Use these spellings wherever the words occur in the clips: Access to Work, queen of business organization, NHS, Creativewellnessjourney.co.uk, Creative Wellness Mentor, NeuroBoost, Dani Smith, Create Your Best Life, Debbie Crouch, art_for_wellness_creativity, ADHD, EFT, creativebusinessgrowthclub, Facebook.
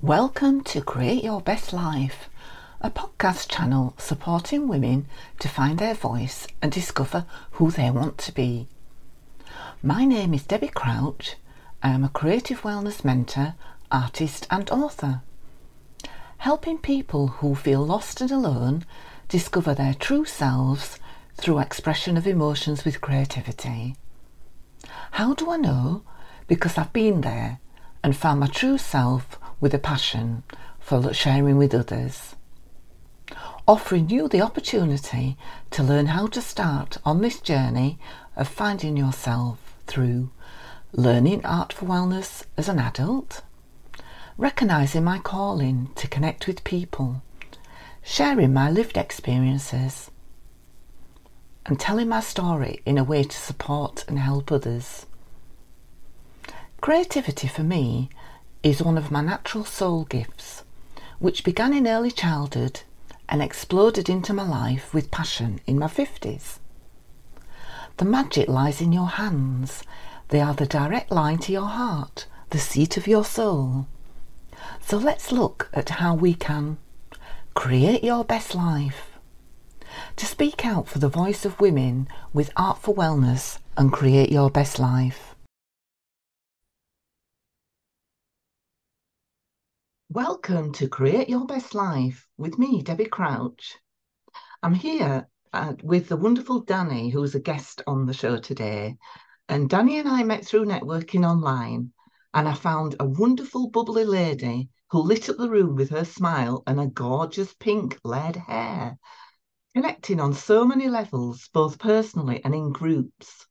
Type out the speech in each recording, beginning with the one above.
Welcome to Create Your Best Life, a podcast channel supporting women to find their voice and discover who they want to be. My name is Debbie Crouch. I am a creative wellness mentor, artist and author, helping people who feel lost and alone discover their true selves through expression of emotions with creativity. How do I know? Because I've been there and found my true self with a passion for sharing with others, offering you the opportunity to learn how to start on this journey of finding yourself through learning art for wellness as an adult, recognising my calling to connect with people, sharing my lived experiences and telling my story in a way to support and help others. Creativity for me is one of my natural soul gifts, which began in early childhood and exploded into my life with passion in my 50s. The magic lies in your hands. They are the direct line to your heart, the seat of your soul. So let's look at how we can create your best life. To speak out for the voice of women with Art for Wellness and Create Your Best Life. Welcome to Create Your Best Life with me, Debbie Crouch. I'm here with the wonderful Dani, who's a guest on the show today. And Dani and I met through networking online, and I found a wonderful bubbly lady who lit up the room with her smile and a gorgeous pink lead hair, connecting on so many levels, both personally and in groups.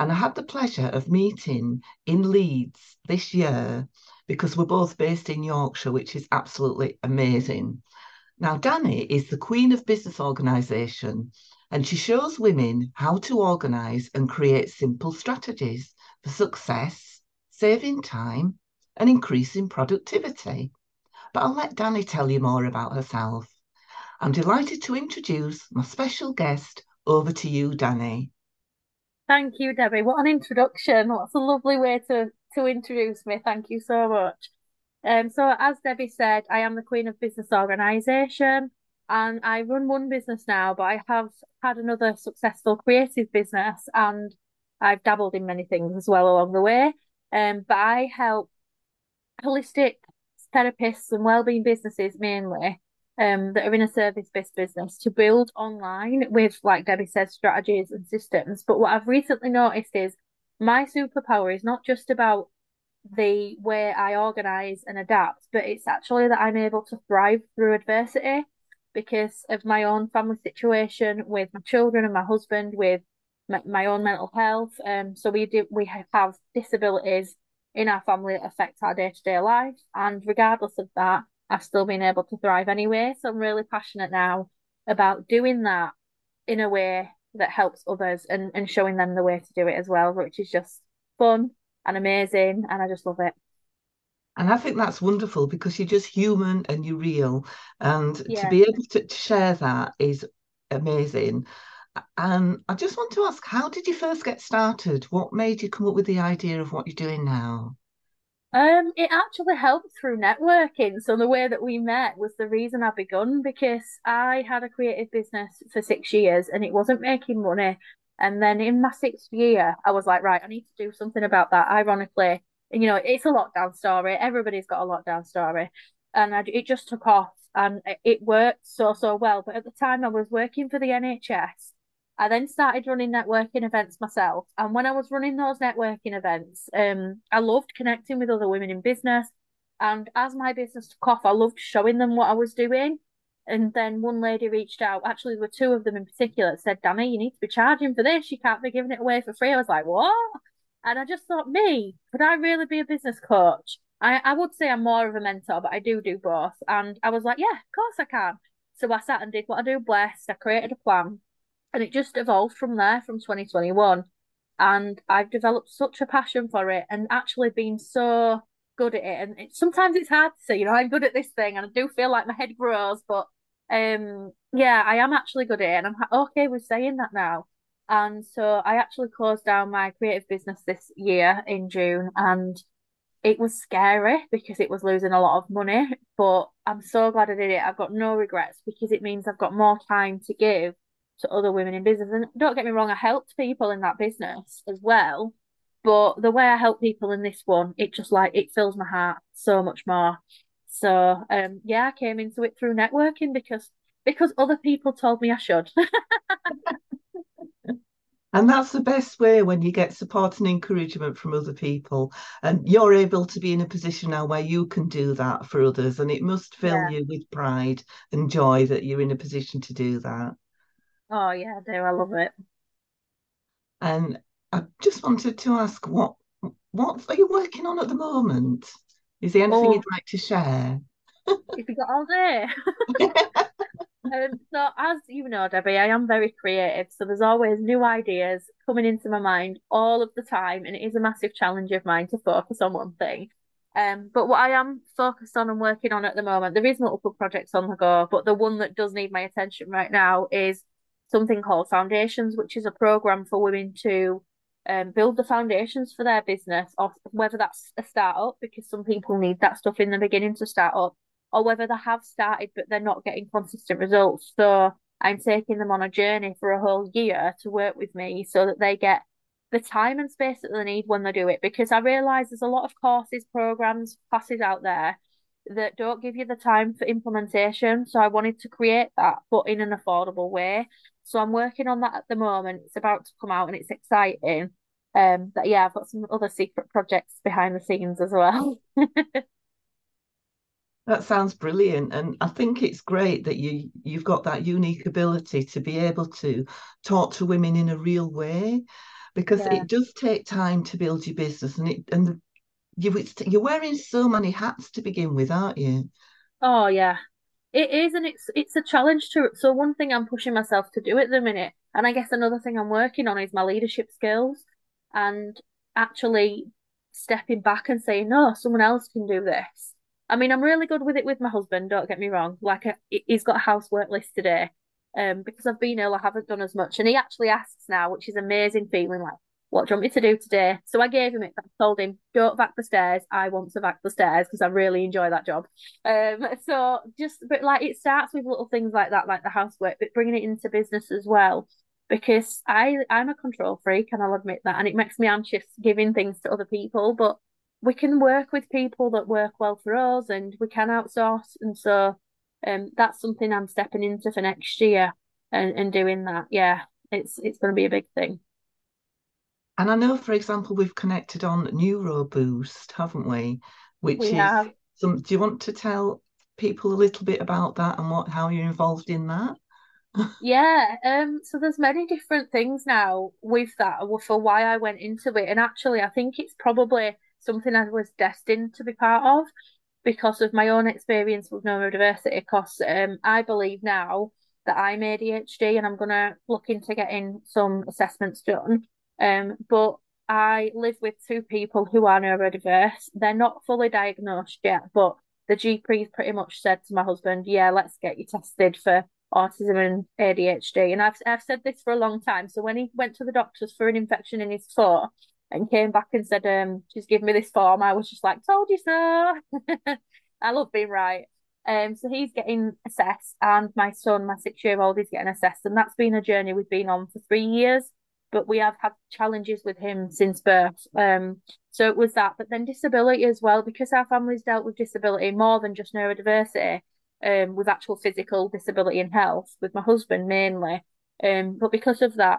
And I had the pleasure of meeting in Leeds this year, because we're both based in Yorkshire, which is absolutely amazing. Now, Dani is the Queen of Business Organisation, and she shows women how to organise and create simple strategies for success, saving time and increasing productivity. But I'll let Dani tell you more about herself. I'm delighted to introduce my special guest. Over to you, Dani. Thank you, Debbie. What an introduction. That's a lovely way to introduce me. Thank you so much. So as Debbie said, I am the Queen of Business Organisation, and I run one business now, but I have had another successful creative business, and I've dabbled in many things as well along the way. But I help holistic therapists and wellbeing businesses mainly that are in a service-based business to build online with, like Debbie said, strategies and systems. But what I've recently noticed is my superpower is not just about the way I organise and adapt, but it's actually that I'm able to thrive through adversity because of my own family situation with my children and my husband, with my own mental health. So we have disabilities in our family that affect our day-to-day life. And regardless of that, I've still been able to thrive anyway. So I'm really passionate now about doing that in a way that helps others and showing them the way to do it as well, which is just fun and amazing, and I just love it. And I think that's wonderful because you're just human and you're real, and yeah, to be able to share that is amazing. And I just want to ask, how did you first get started? What made you come up with the idea of what you're doing now? It actually helped through networking. So the way that we met was the reason I begun, because I had a creative business for 6 years and it wasn't making money. And then in my 6th year, I was like, right, I need to do something about that. Ironically, you know, it's a lockdown story. Everybody's got a lockdown story. And it just took off, and it worked so well. But at the time I was working for the NHS. I then started running networking events myself. And when I was running those networking events, I loved connecting with other women in business. And as my business took off, I loved showing them what I was doing. And then one lady reached out. Actually, there were two of them in particular that said, Dani, you need to be charging for this. You can't be giving it away for free. I was like, what? And I just thought, me, could I really be a business coach? I would say I'm more of a mentor, but I do both. And I was like, yeah, of course I can. So I sat and did what I do blessed. I created a plan. And it just evolved from there, from 2021. And I've developed such a passion for it and actually been so good at it. And sometimes it's hard to say, you know, I'm good at this thing and I do feel like my head grows. But yeah, I am actually good at it. And I'm okay with saying that now. And so I actually closed down my creative business this year in June and It was scary because it was losing a lot of money, but I'm so glad I did it. I've got no regrets because it means I've got more time to give to other women in business. And don't get me wrong, I helped people in that business as well, but the way I help people in this one, it just like, it fills my heart so much more. So yeah, I came into it through networking because other people told me I should. And that's the best way, when you get support and encouragement from other people, and you're able to be in a position now where you can do that for others, and it must fill you with pride and joy that you're in a position to do that. Oh yeah, I do. I love it. And I just wanted to ask, what are you working on at the moment? Is there anything you'd like to share? If you got all day. So as you know, Debbie, I am very creative, so there's always new ideas coming into my mind all of the time, and it is a massive challenge of mine to focus on one thing. But what I am focused on and working on at the moment, there is multiple projects on the go, but the one that does need my attention right now is something called Foundations, which is a program for women to build the foundations for their business, or whether that's a start-up, because some people need that stuff in the beginning to start up, or whether they have started but they're not getting consistent results. So I'm taking them on a journey for a whole year to work with me so that they get the time and space that they need when they do it. Because I realise there's a lot of courses, programmes, classes out there that don't give you the time for implementation. So I wanted to create that, but in an affordable way. So I'm working on that at the moment. It's about to come out and it's exciting. But yeah, I've got some other secret projects behind the scenes as well. That sounds brilliant, and I think it's great that you've got that unique ability to be able to talk to women in a real way, because it does take time to build your business, and you're wearing so many hats to begin with, aren't you? Oh yeah, it is, and it's a challenge to. So one thing I'm pushing myself to do at the minute, and I guess another thing I'm working on is my leadership skills, and actually stepping back and saying, no, someone else can do this. I mean, I'm really good with it with my husband, don't get me wrong. Like, he's got a housework list today. Because I've been ill, I haven't done as much. And he actually asks now, which is an amazing feeling, like, what do you want me to do today? So I gave him it, but I told him, don't vac the stairs. I want to vac the stairs because I really enjoy that job. So just, but like, it starts with little things like that, like the housework, but bringing it into business as well. Because I'm a control freak, and I'll admit that. And it makes me anxious giving things to other people, but we can work with people that work well for us, and we can outsource. And so that's something I'm stepping into for next year and doing that. Yeah, it's going to be a big thing. And I know, for example, we've connected on NeuroBoost, haven't we? Do you want to tell people a little bit about that and how you're involved in that? Yeah, so there's many different things now with that for why I went into it. And actually, I think it's probably something I was destined to be part of because of my own experience with neurodiversity, because I believe now that I'm ADHD, and I'm going to look into getting some assessments done. But I live with two people who are neurodiverse. They're not fully diagnosed yet, but the GP pretty much said to my husband, yeah, let's get you tested for autism and ADHD. And I've said this for a long time. So when he went to the doctors for an infection in his foot, and came back and said, she's given me this form. I was just like, told you so. I love being right. So he's getting assessed, and my son, my 6-year-old, is getting assessed. And that's been a journey we've been on for 3 years. But we have had challenges with him since birth. So it was that. But then disability as well, because our family's dealt with disability more than just neurodiversity, with actual physical disability and health, with my husband mainly. But because of that,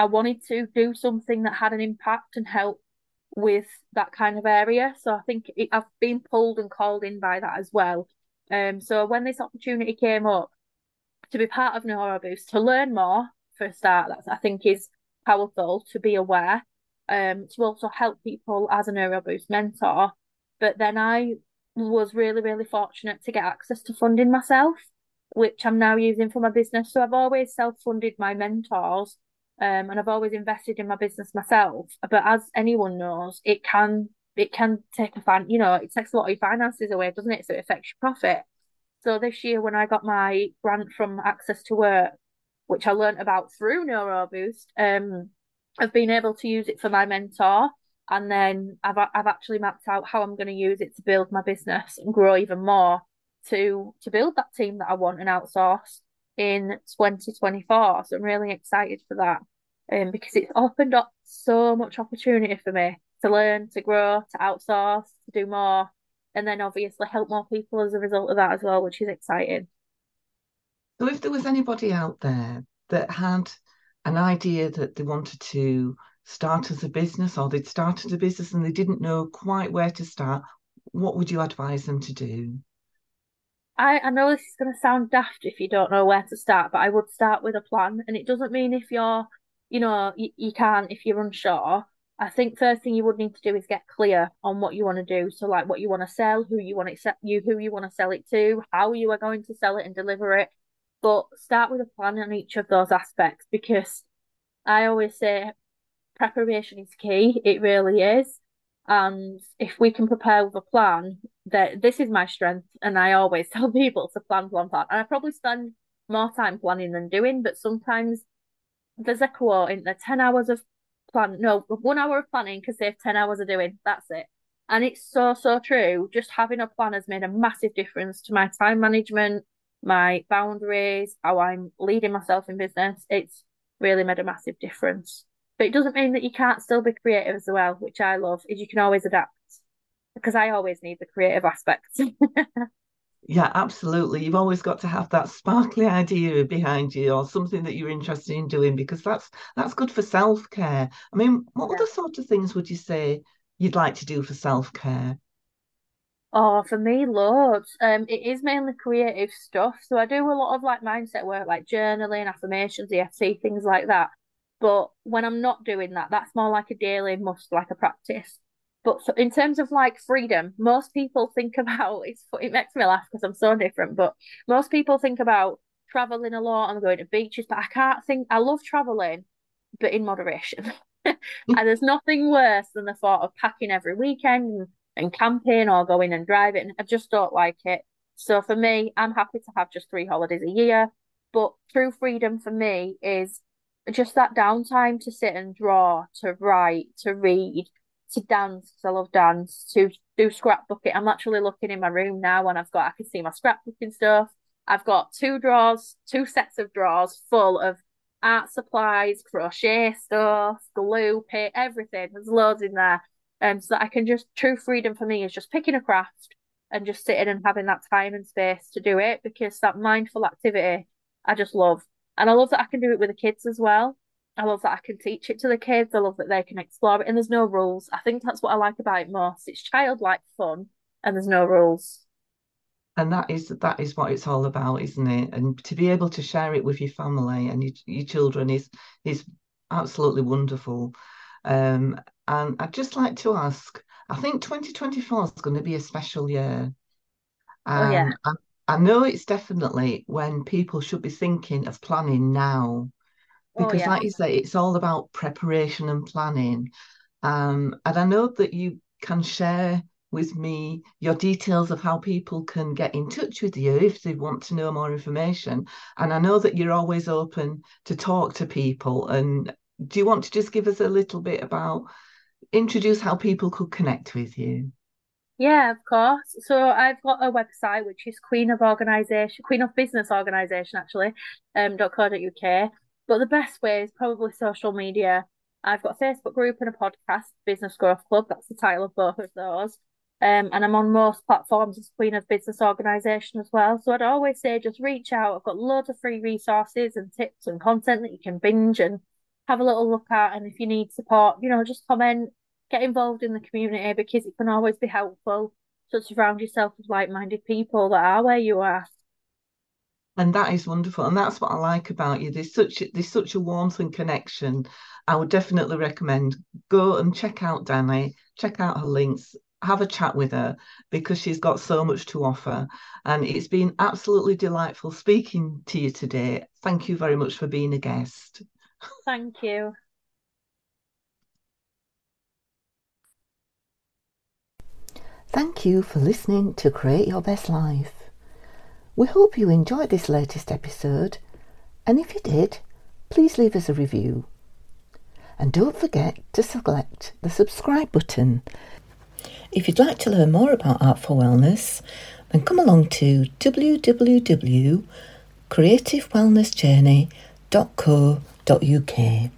I wanted to do something that had an impact and help with that kind of area. So I think I've been pulled and called in by that as well. So when this opportunity came up to be part of NeuroBoost, to learn more for a start, that I think is powerful, to be aware, to also help people as a NeuroBoost mentor. But then I was really, really fortunate to get access to funding myself, which I'm now using for my business. So I've always self-funded my mentors. And I've always invested in my business myself. But as anyone knows, it can take a it takes a lot of your finances away, doesn't it? So it affects your profit. So this year, when I got my grant from Access to Work, which I learned about through NeuroBoost, I've been able to use it for my mentor. And then I've actually mapped out how I'm going to use it to build my business and grow even more to build that team that I want and outsource in 2024. So I'm really excited for that, because it's opened up so much opportunity for me to learn, to grow, to outsource, to do more, and then obviously help more people as a result of that as well, which is exciting. So if there was anybody out there that had an idea that they wanted to start as a business, or they'd started a business and they didn't know quite where to start, what would you advise them to do? I know this is going to sound daft if you don't know where to start, but I would start with a plan. And it doesn't mean if you're, you can't, if you're unsure. I think first thing you would need to do is get clear on what you want to do. So like what you want to sell, who you want to sell it to, how you are going to sell it and deliver it. But start with a plan on each of those aspects, because I always say preparation is key. It really is. And if we can prepare with a plan, that this is my strength, and I always tell people to plan. And I probably spend more time planning than doing, but sometimes there's a quote in the 1 hour of planning can save 10 hours of doing. That's it. And it's so, so true. Just having a plan has made a massive difference to my time management, my boundaries, how I'm leading myself in business. It's really made a massive difference. But it doesn't mean that you can't still be creative as well, which I love, is you can always adapt, because I always need the creative aspect. Yeah, absolutely. You've always got to have that sparkly idea behind you, or something that you're interested in doing, because that's good for self-care. I mean, what other sort of things would you say you'd like to do for self-care? Oh, for me, loads. It is mainly creative stuff. So I do a lot of like mindset work, like journaling, affirmations, EFT, things like that. But when I'm not doing that, that's more like a daily must, like a practice. But for, in terms of like freedom, most people think about, it makes me laugh because I'm so different, but most people think about traveling a lot and going to beaches, but I love traveling, but in moderation. And there's nothing worse than the thought of packing every weekend and camping or going and driving. I just don't like it. So for me, I'm happy to have just 3 holidays a year. But true freedom for me is just that downtime to sit and draw, to write, to read, to dance, because I love dance, to do scrapbooking. I'm actually looking in my room now, and I can see my scrapbooking stuff. I've got 2 sets of drawers full of art supplies, crochet stuff, glue, paint, everything. There's loads in there. So that I can just, true freedom for me is just picking a craft and just sitting and having that time and space to do it, because that mindful activity I just love. And I love that I can do it with the kids as well. I love that I can teach it to the kids. I love that they can explore it. And there's no rules. I think that's what I like about it most. It's childlike fun and there's no rules. And that is what it's all about, isn't it? And to be able to share it with your family and your children is absolutely wonderful. And I'd just like to ask, I think 2024 is going to be a special year. Oh, yeah. I know it's definitely when people should be thinking of planning now, because like you say, it's all about preparation and planning. And I know that you can share with me your details of how people can get in touch with you if they want to know more information. And I know that you're always open to talk to people. And do you want to just give us a little bit about, introduce how people could connect with you? Yeah, of course. So I've got a website, which is queen of business organization, actually, .co.uk. But the best way is probably social media. I've got a Facebook group and a podcast, Business Growth Club. That's the title of both of those. And I'm on most platforms as Queen of Business Organisation as well. So I'd always say just reach out. I've got loads of free resources and tips and content that you can binge and have a little look at. And if you need support, just comment. Get involved in the community, because it can always be helpful to surround yourself with like-minded people that are where you are. And that is wonderful. And that's what I like about you. There's such a warmth and connection. I would definitely recommend go and check out Dani, check out her links, have a chat with her, because she's got so much to offer. And it's been absolutely delightful speaking to you today. Thank you very much for being a guest. Thank you. Thank you for listening to Create Your Best Life. We hope you enjoyed this latest episode, and if you did, please leave us a review. and don't forget to select the subscribe button. If you'd like to learn more about Art for Wellness, then come along to www.creativewellnessjourney.co.uk.